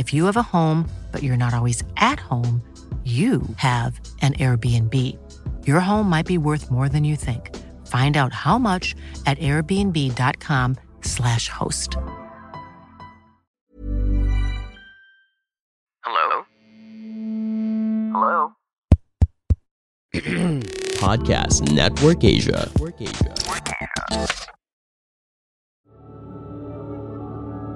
If you have a home, but you're not always at home, you have an Airbnb. Your home might be worth more than you think. Find out how much at airbnb.com/host. Hello? Hello? Podcast Network Asia.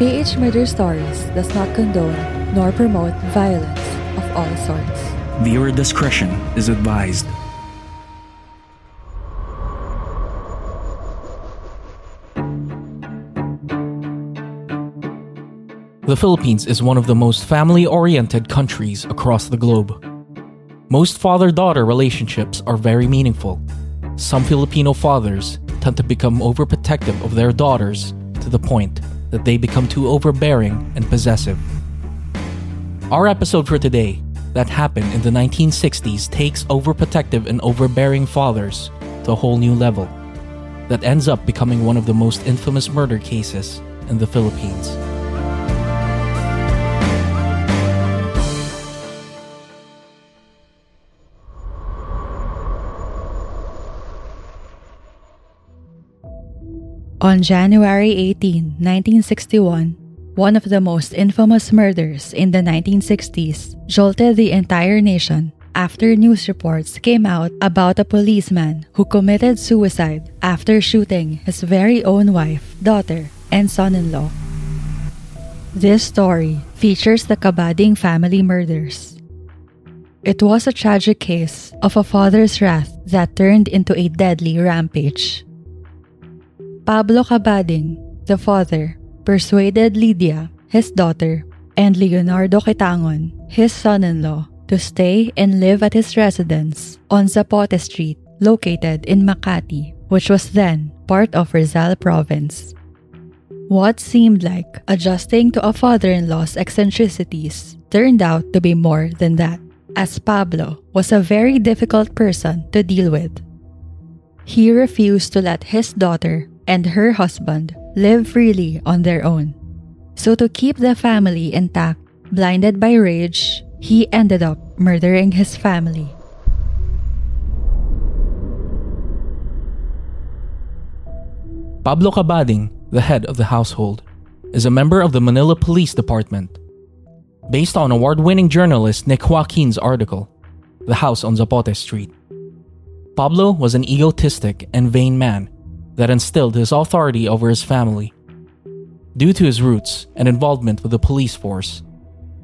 PH Murder Stories does not condone nor promote violence of all sorts. Viewer discretion is advised. The Philippines is one of the most family-oriented countries across the globe. Most father-daughter relationships are very meaningful. Some Filipino fathers tend to become overprotective of their daughters to the point that they become too overbearing and possessive. Our episode for today, That Happened in the 1960s, takes overprotective and overbearing fathers to a whole new level that ends up becoming one of the most infamous murder cases in the Philippines. On January 18, 1961, one of the most infamous murders in the 1960s jolted the entire nation after news reports came out about a policeman who committed suicide after shooting his very own wife, daughter, and son-in-law. This story features the Cabading family murders. It was a tragic case of a father's wrath that turned into a deadly rampage. Pablo Cabading, the father, persuaded Lydia, his daughter, and Leonardo Quitangon, his son-in-law, to stay and live at his residence on Zapote Street, located in Makati, which was then part of Rizal Province. What seemed like adjusting to a father-in-law's eccentricities turned out to be more than that, as Pablo was a very difficult person to deal with. He refused to let his daughter and her husband live freely on their own. So to keep the family intact, blinded by rage, he ended up murdering his family. Pablo Cabading, the head of the household, is a member of the Manila Police Department. Based on award-winning journalist Nick Joaquin's article, The House on Zapote Street, Pablo was an egotistic and vain man that instilled his authority over his family. Due to his roots and involvement with the police force,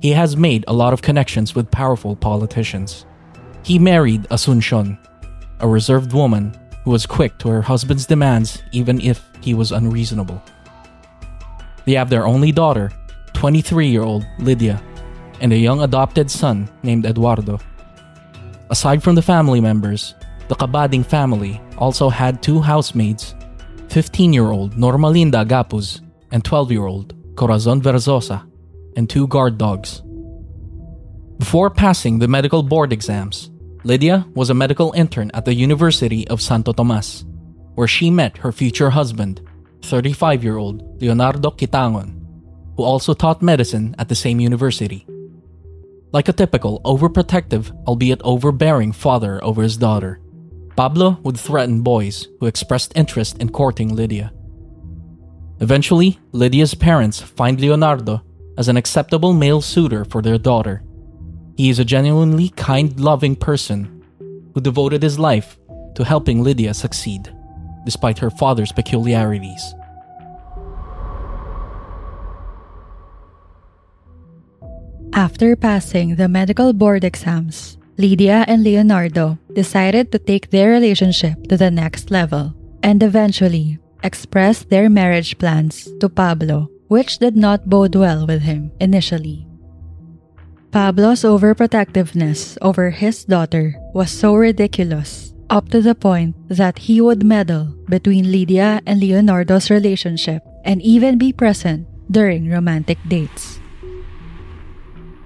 he has made a lot of connections with powerful politicians. He married Asuncion, a reserved woman who was quick to her husband's demands even if he was unreasonable. They have their only daughter, 23-year-old Lydia, and a young adopted son named Eduardo. Aside from the family members, the Cabading family also had two housemaids, 15-year-old Norma Linda Agapuz and 12-year-old Corazon Verzosa, and two guard dogs. Before passing the medical board exams, Lydia was a medical intern at the University of Santo Tomas, where she met her future husband, 35-year-old Leonardo Quitangon, who also taught medicine at the same university. Like a typical overprotective, albeit overbearing father over his daughter, Pablo would threaten boys who expressed interest in courting Lydia. Eventually, Lydia's parents find Leonardo as an acceptable male suitor for their daughter. He is a genuinely kind, loving person who devoted his life to helping Lydia succeed, despite her father's peculiarities. After passing the medical board exams, Lydia and Leonardo decided to take their relationship to the next level and eventually expressed their marriage plans to Pablo, which did not bode well with him initially. Pablo's overprotectiveness over his daughter was so ridiculous, up to the point that he would meddle between Lydia and Leonardo's relationship and even be present during romantic dates.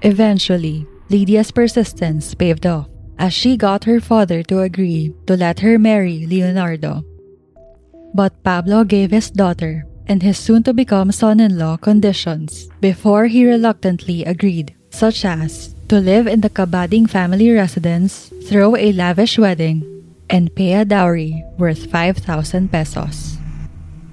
Eventually, Lydia's persistence paved off as she got her father to agree to let her marry Leonardo. But Pablo gave his daughter and his soon-to-become son-in-law conditions before he reluctantly agreed, such as to live in the Cabading family residence, throw a lavish wedding, and pay a dowry worth 5,000 pesos.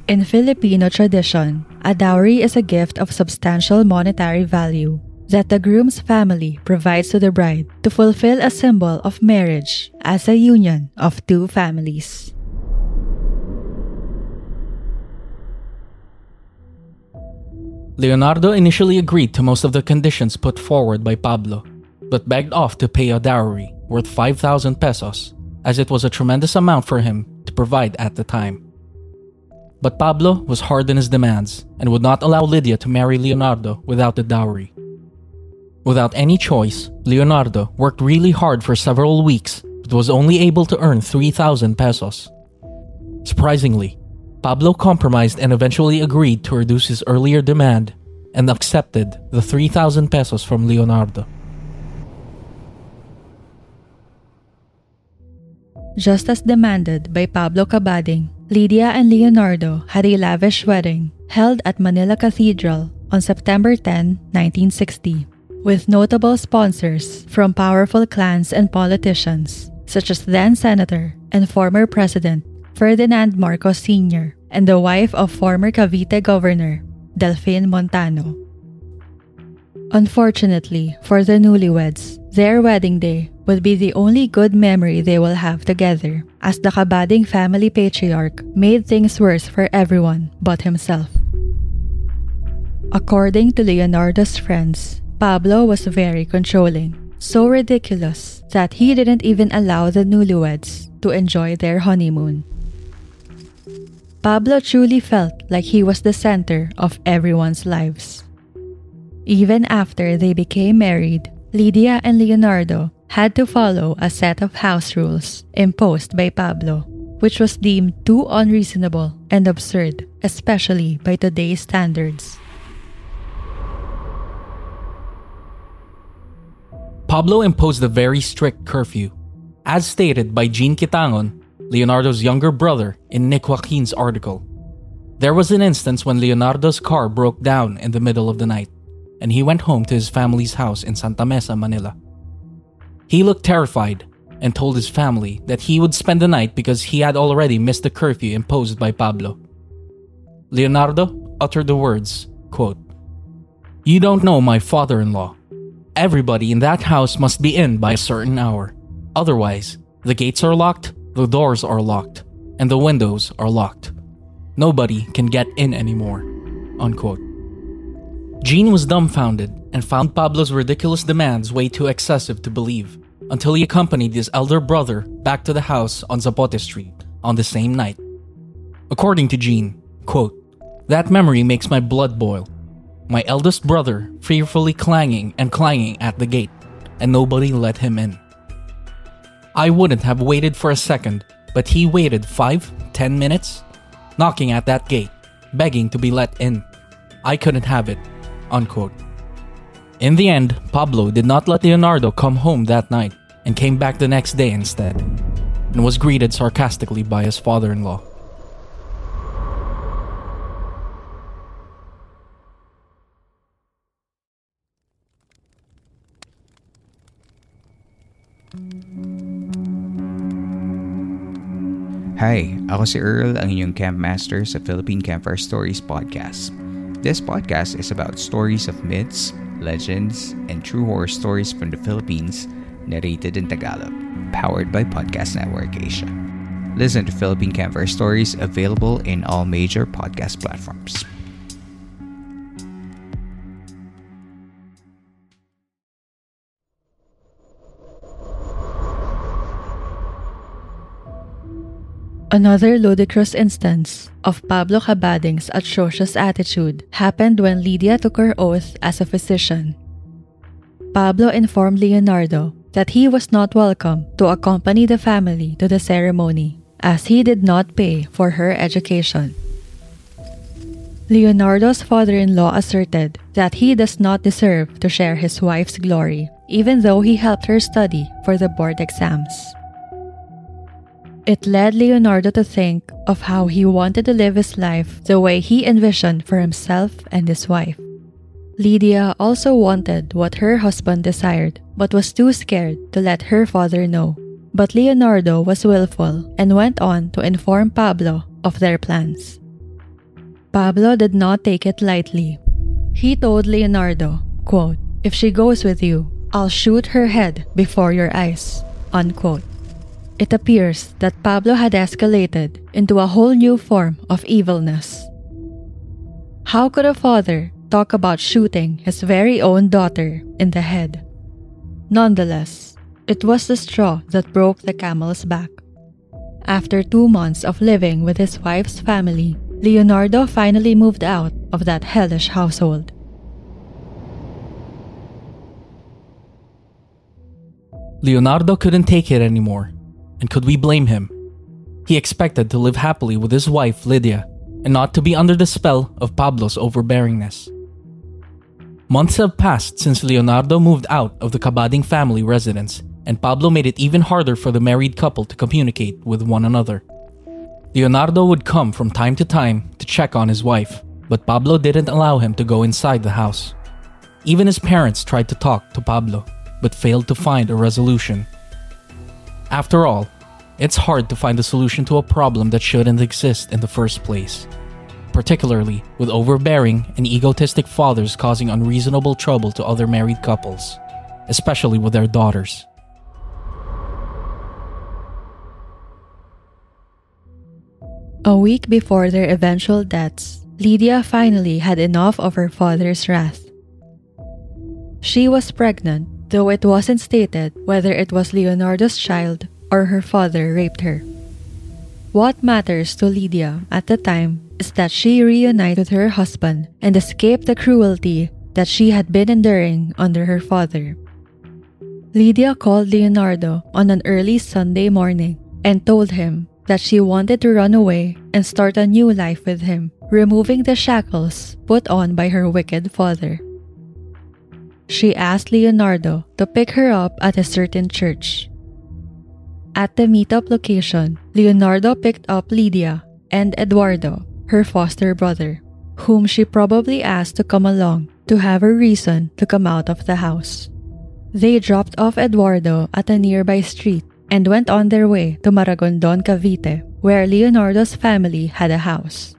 In Filipino tradition, a dowry is a gift of substantial monetary value that the groom's family provides to the bride to fulfill a symbol of marriage as a union of two families. Leonardo initially agreed to most of the conditions put forward by Pablo, but begged off to pay a dowry worth 5,000 pesos, as it was a tremendous amount for him to provide at the time. But Pablo was hard in his demands and would not allow Lydia to marry Leonardo without the dowry. Without any choice, Leonardo worked really hard for several weeks but was only able to earn 3,000 pesos. Surprisingly, Pablo compromised and eventually agreed to reduce his earlier demand and accepted the 3,000 pesos from Leonardo. Just as demanded by Pablo Cabading, Lydia and Leonardo had a lavish wedding held at Manila Cathedral on September 10, 1960. With notable sponsors from powerful clans and politicians such as then-Senator and former President Ferdinand Marcos Sr. and the wife of former Cavite Governor Delfin Montano. Unfortunately for the newlyweds, their wedding day would be the only good memory they will have together, as the Cabading family patriarch made things worse for everyone but himself. According to Leonardo's friends, Pablo was very controlling, so ridiculous that he didn't even allow the newlyweds to enjoy their honeymoon. Pablo truly felt like he was the center of everyone's lives. Even after they became married, Lydia and Leonardo had to follow a set of house rules imposed by Pablo, which was deemed too unreasonable and absurd, especially by today's standards. Pablo imposed a very strict curfew, as stated by Gene Quitangon, Leonardo's younger brother, in Nick Joaquin's article. There was an instance when Leonardo's car broke down in the middle of the night, and he went home to his family's house in Santa Mesa, Manila. He looked terrified and told his family that he would spend the night because he had already missed the curfew imposed by Pablo. Leonardo uttered the words, quote, "You don't know my father-in-law. Everybody in that house must be in by a certain hour. Otherwise, the gates are locked, the doors are locked, and the windows are locked. Nobody can get in anymore," unquote. Gene was dumbfounded and found Pablo's ridiculous demands way too excessive to believe, until he accompanied his elder brother back to the house on Zapote Street on the same night. According to Gene, quote, "That memory makes my blood boil. My eldest brother fearfully clanging at the gate, and nobody let him in. I wouldn't have waited for a second, but he waited 5-10 minutes, knocking at that gate, begging to be let in. I couldn't have it," unquote. In the end, Pablo did not let Leonardo come home that night and came back the next day instead, and was greeted sarcastically by his father-in-law. Hi, ako si Earl, ang inyong Camp Master sa Philippine Campfire Stories podcast. This podcast is about stories of myths, legends, and true horror stories from the Philippines, narrated in Tagalog, powered by Podcast Network Asia. Listen to Philippine Campfire Stories, available in all major podcast platforms. Another ludicrous instance of Pablo Cabading's atrocious attitude happened when Lydia took her oath as a physician. Pablo informed Leonardo that he was not welcome to accompany the family to the ceremony, as he did not pay for her education. Leonardo's father-in-law asserted that he does not deserve to share his wife's glory, even though he helped her study for the board exams. It led Leonardo to think of how he wanted to live his life the way he envisioned for himself and his wife. Lydia also wanted what her husband desired, but was too scared to let her father know. But Leonardo was willful and went on to inform Pablo of their plans. Pablo did not take it lightly. He told Leonardo, quote, "If she goes with you, I'll shoot her head before your eyes," unquote. It appears that Pablo had escalated into a whole new form of evilness. How could a father talk about shooting his very own daughter in the head? Nonetheless, it was the straw that broke the camel's back. After 2 months of living with his wife's family, Leonardo finally moved out of that hellish household. Leonardo couldn't take it anymore. And could we blame him? He expected to live happily with his wife, Lydia, and not to be under the spell of Pablo's overbearingness. Months have passed since Leonardo moved out of the Cabading family residence, and Pablo made it even harder for the married couple to communicate with one another. Leonardo would come from time to time to check on his wife, but Pablo didn't allow him to go inside the house. Even his parents tried to talk to Pablo, but failed to find a resolution. After all, it's hard to find a solution to a problem that shouldn't exist in the first place, particularly with overbearing and egotistic fathers causing unreasonable trouble to other married couples, especially with their daughters. A week before their eventual deaths, Lydia finally had enough of her father's wrath. She was pregnant, though it wasn't stated whether it was Leonardo's child or her father raped her. What matters to Lydia at the time is that she reunited her husband and escaped the cruelty that she had been enduring under her father. Lydia called Leonardo on an early Sunday morning and told him that she wanted to run away and start a new life with him, removing the shackles put on by her wicked father. She asked Leonardo to pick her up at a certain church. At the meetup location, Leonardo picked up Lydia and Eduardo, her foster brother, whom she probably asked to come along to have a reason to come out of the house. They dropped off Eduardo at a nearby street and went on their way to Maragondon, Cavite, where Leonardo's family had a house.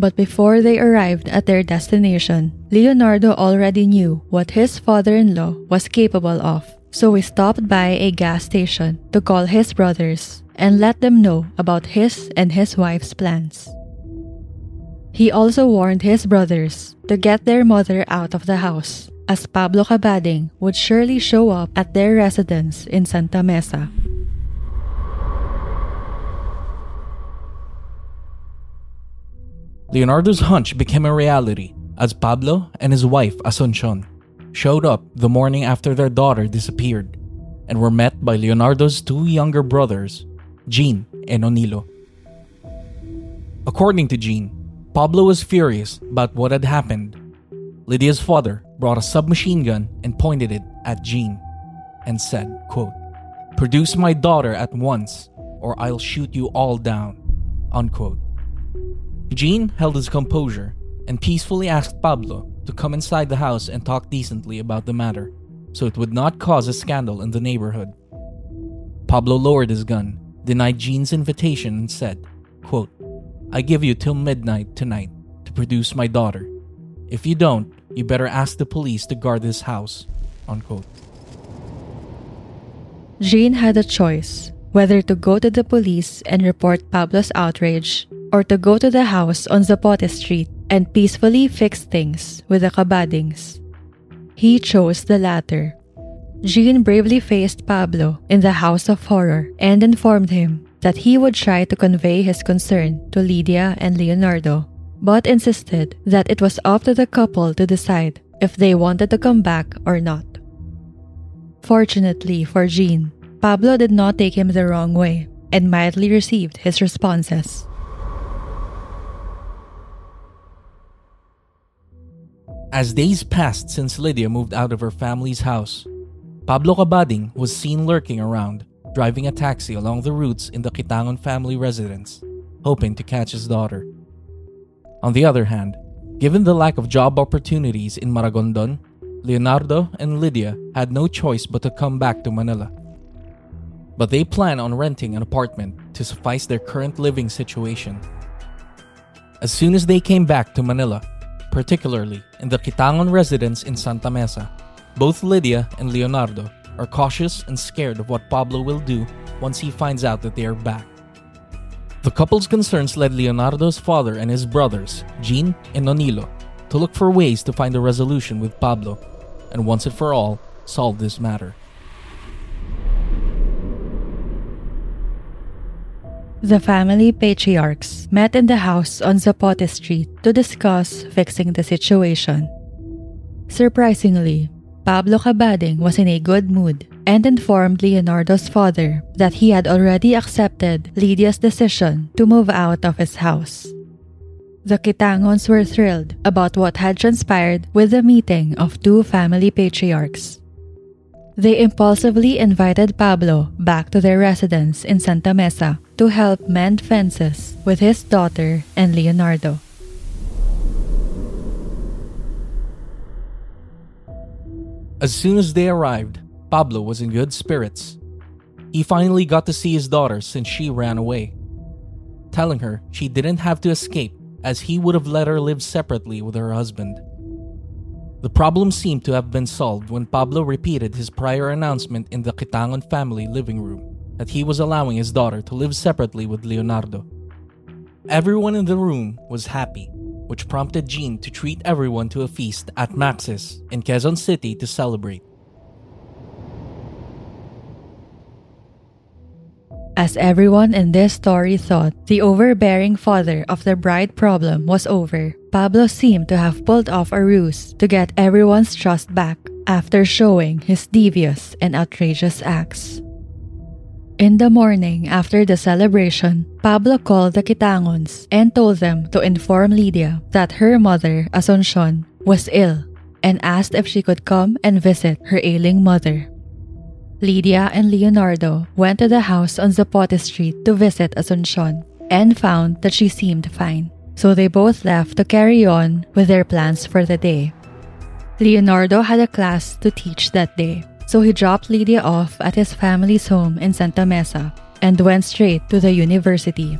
But before they arrived at their destination, Leonardo already knew what his father-in-law was capable of, so he stopped by a gas station to call his brothers and let them know about his and his wife's plans. He also warned his brothers to get their mother out of the house, as Pablo Cabading would surely show up at their residence in Santa Mesa. Leonardo's hunch became a reality as Pablo and his wife Asuncion showed up the morning after their daughter disappeared and were met by Leonardo's two younger brothers, Gene and Nonilo. According to Gene, Pablo was furious about what had happened. Lydia's father brought a submachine gun and pointed it at Gene and said, quote, "Produce my daughter at once or I'll shoot you all down," unquote. Gene held his composure and peacefully asked Pablo to come inside the house and talk decently about the matter so it would not cause a scandal in the neighborhood. Pablo lowered his gun, denied Gene's invitation and said, quote, "I give you till midnight tonight to produce my daughter. If you don't, you better ask the police to guard this house," unquote. Gene had a choice whether to go to the police and report Pablo's outrage or to go to the house on Zapote Street and peacefully fix things with the Cabadings. He chose the latter. Gene bravely faced Pablo in the House of Horror and informed him that he would try to convey his concern to Lydia and Leonardo, but insisted that it was up to the couple to decide if they wanted to come back or not. Fortunately for Gene, Pablo did not take him the wrong way and mildly received his responses. As days passed since Lydia moved out of her family's house, Pablo Cabading was seen lurking around, driving a taxi along the routes in the Quitangon family residence, hoping to catch his daughter. On the other hand, given the lack of job opportunities in Maragondon, Leonardo and Lydia had no choice but to come back to Manila. But they plan on renting an apartment to suffice their current living situation. As soon as they came back to Manila, particularly in the Quitangon residence in Santa Mesa, both Lydia and Leonardo are cautious and scared of what Pablo will do once he finds out that they are back. The couple's concerns led Leonardo's father and his brothers, Gene and Nonilo, to look for ways to find a resolution with Pablo, and once and for all, solve this matter. The family patriarchs met in the house on Zapote Street to discuss fixing the situation. Surprisingly, Pablo Cabading was in a good mood and informed Leonardo's father that he had already accepted Lydia's decision to move out of his house. The Quitangons were thrilled about what had transpired with the meeting of two family patriarchs. They impulsively invited Pablo back to their residence in Santa Mesa to help mend fences with his daughter and Leonardo. As soon as they arrived, Pablo was in good spirits. He finally got to see his daughter since she ran away, telling her she didn't have to escape as he would have let her live separately with her husband. The problem seemed to have been solved when Pablo repeated his prior announcement in the Quitangon family living room that he was allowing his daughter to live separately with Leonardo. Everyone in the room was happy, which prompted Gene to treat everyone to a feast at Max's in Quezon City to celebrate. As everyone in this story thought the overbearing father of the bride problem was over, Pablo seemed to have pulled off a ruse to get everyone's trust back after showing his devious and outrageous acts. In the morning after the celebration, Pablo called the Quitangons and told them to inform Lydia that her mother, Asuncion, was ill and asked if she could come and visit her ailing mother. Lydia and Leonardo went to the house on Zapote Street to visit Asuncion and found that she seemed fine, so they both left to carry on with their plans for the day. Leonardo had a class to teach that day, so he dropped Lydia off at his family's home in Santa Mesa and went straight to the university.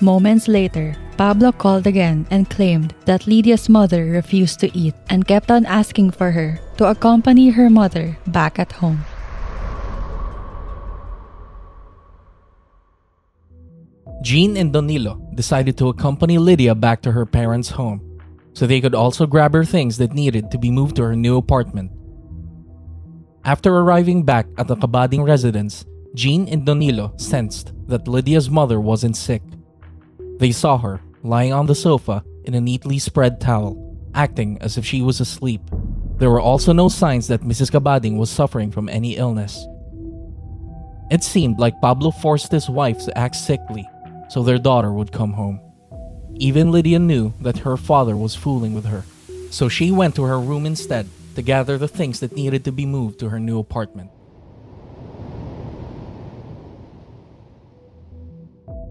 Moments later, Pablo called again and claimed that Lydia's mother refused to eat and kept on asking for her to accompany her mother back at home. Gene and Nonilo decided to accompany Lydia back to her parents' home so they could also grab her things that needed to be moved to her new apartment. After arriving back at the Cabading residence, Gene and Nonilo sensed that Lydia's mother wasn't sick. They saw her lying on the sofa in a neatly spread towel, acting as if she was asleep. There were also no signs that Mrs. Cabading was suffering from any illness. It seemed like Pablo forced his wife to act sickly so their daughter would come home. Even Lydia knew that her father was fooling with her, so she went to her room instead to gather the things that needed to be moved to her new apartment.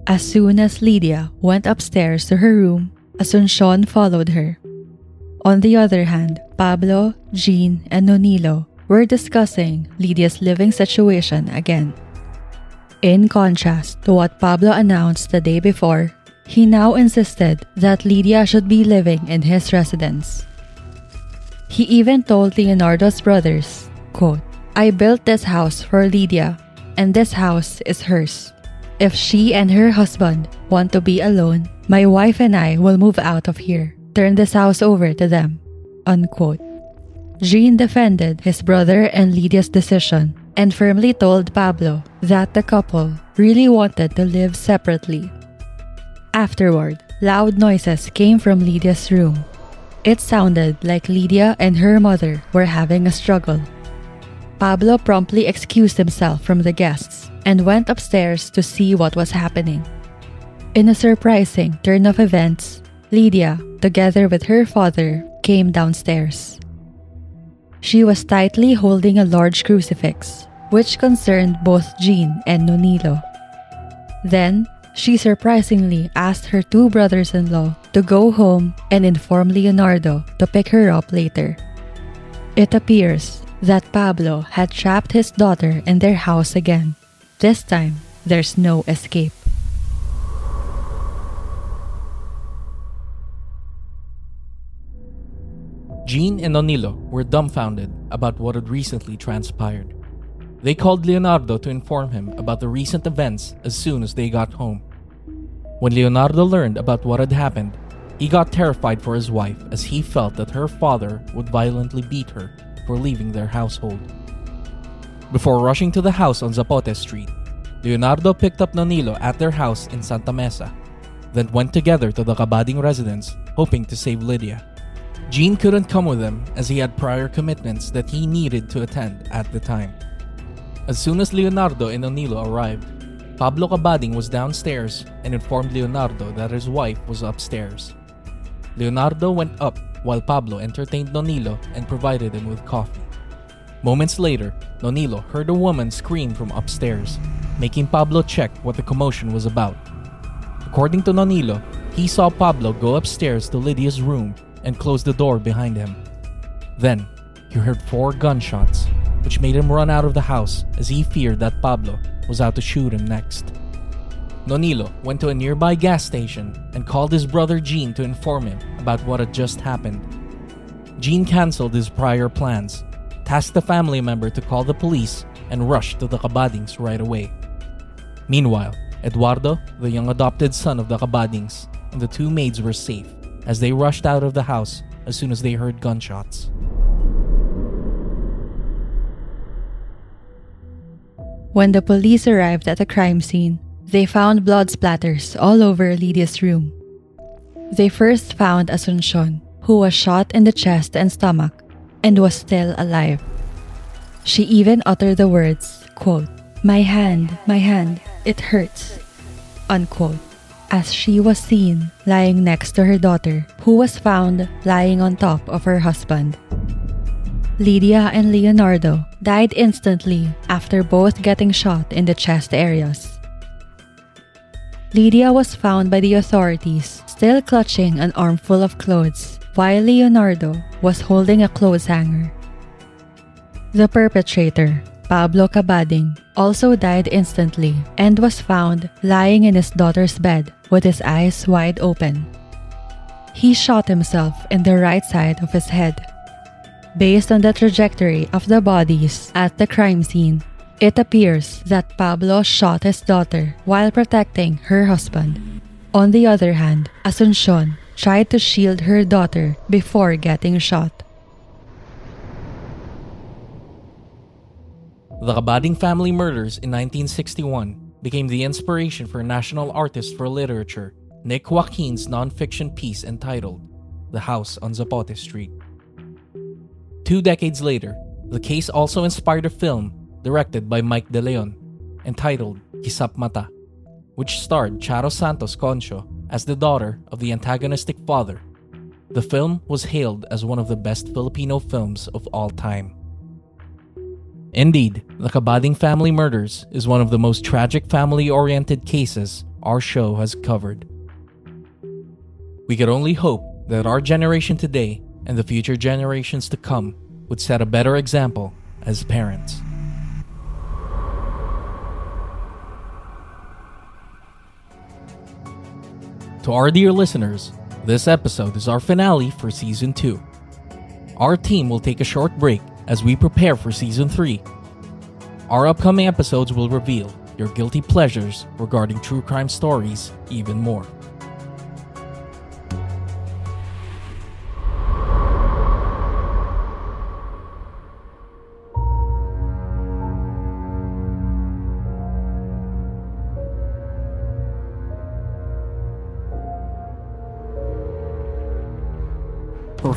As soon as Lydia went upstairs to her room, Asuncion followed her. On the other hand, Pablo, Gene, and Nonilo were discussing Lydia's living situation again. In contrast to what Pablo announced the day before, he now insisted that Lydia should be living in his residence. He even told Leonardo's brothers, quote, "I built this house for Lydia, and this house is hers. If she and her husband want to be alone, my wife and I will move out of here. Turn this house over to them," unquote. Gene defended his brother and Lydia's decision and firmly told Pablo that the couple really wanted to live separately. Afterward, loud noises came from Lydia's room. It sounded like Lydia and her mother were having a struggle. Pablo promptly excused himself from the guests and went upstairs to see what was happening. In a surprising turn of events, Lydia, together with her father, came downstairs. She was tightly holding a large crucifix, which concerned both Gene and Nonilo. Then, she surprisingly asked her two brothers-in-law to go home and inform Leonardo to pick her up later. It appears that Pablo had trapped his daughter in their house again. This time, there's no escape. Gene and Nonilo were dumbfounded about what had recently transpired. They called Leonardo to inform him about the recent events as soon as they got home. When Leonardo learned about what had happened, he got terrified for his wife as he felt that her father would violently beat her for leaving their household. Before rushing to the house on Zapote Street, Leonardo picked up Nonilo at their house in Santa Mesa, then went together to the Cabading residence, hoping to save Lydia. Gene couldn't come with them as he had prior commitments that he needed to attend at the time. As soon as Leonardo and Nonilo arrived, Pablo Cabading was downstairs and informed Leonardo that his wife was upstairs. Leonardo went up while Pablo entertained Nonilo and provided him with coffee. Moments later, Nonilo heard a woman scream from upstairs, making Pablo check what the commotion was about. According to Nonilo, he saw Pablo go upstairs to Lydia's room and close the door behind him. Then, he heard 4 gunshots, which made him run out of the house as he feared that Pablo was out to shoot him next. Nonilo went to a nearby gas station and called his brother Gene to inform him about what had just happened. Gene cancelled his prior plans, tasked a family member to call the police, and rushed to the Cabadings right away. Meanwhile, Eduardo, the young adopted son of the Cabadings, and the 2 maids were safe as they rushed out of the house as soon as they heard gunshots. When the police arrived at the crime scene, they found blood splatters all over Lydia's room. They first found Asuncion, who was shot in the chest and stomach and was still alive. She even uttered the words, quote, my hand, it hurts," unquote, as she was seen lying next to her daughter, who was found lying on top of her husband. Lydia and Leonardo died instantly after both getting shot in the chest areas. Lydia was found by the authorities still clutching an armful of clothes while Leonardo was holding a clothes hanger. The perpetrator, Pablo Cabading, also died instantly and was found lying in his daughter's bed with his eyes wide open. He shot himself in the right side of his head. Based on the trajectory of the bodies at the crime scene, it appears that Pablo shot his daughter while protecting her husband. On the other hand, Asuncion tried to shield her daughter before getting shot. The Cabading family murders in 1961 became the inspiration for national artist for literature Nick Joaquin's nonfiction piece entitled The House on Zapote Street. 2 decades later, the case also inspired a film directed by Mike De Leon entitled Kisapmata, which starred Charo Santos-Concio as the daughter of the antagonistic father. The film was hailed as one of the best Filipino films of all time. Indeed, the Cabading family murders is one of the most tragic family-oriented cases our show has covered. We could only hope that our generation today and the future generations to come would set a better example as parents. To our dear listeners, this episode is our finale for Season 2. Our team will take a short break as we prepare for Season 3. Our upcoming episodes will reveal your guilty pleasures regarding true crime stories even more. For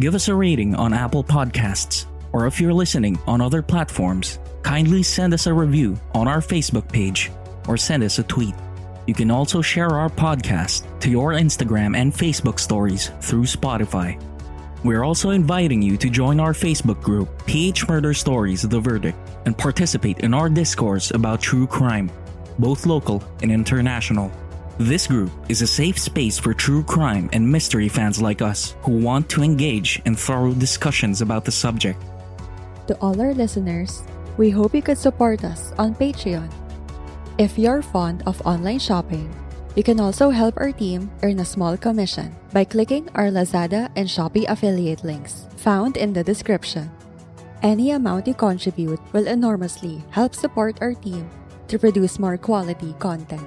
Give us a rating on Apple Podcasts, or if you're listening on other platforms, kindly send us a review on our Facebook page or send us a tweet. You can also share our podcast to your Instagram and Facebook stories through Spotify. We're also inviting you to join our Facebook group, PH Murder Stories The Verdict, and participate in our discourse about true crime, both local and international. This group is a safe space for true crime and mystery fans like us who want to engage in thorough discussions about the subject. To all our listeners, we hope you could support us on Patreon. If you're fond of online shopping, you can also help our team earn a small commission by clicking our Lazada and Shopee affiliate links found in the description. Any amount you contribute will enormously help support our team to produce more quality content.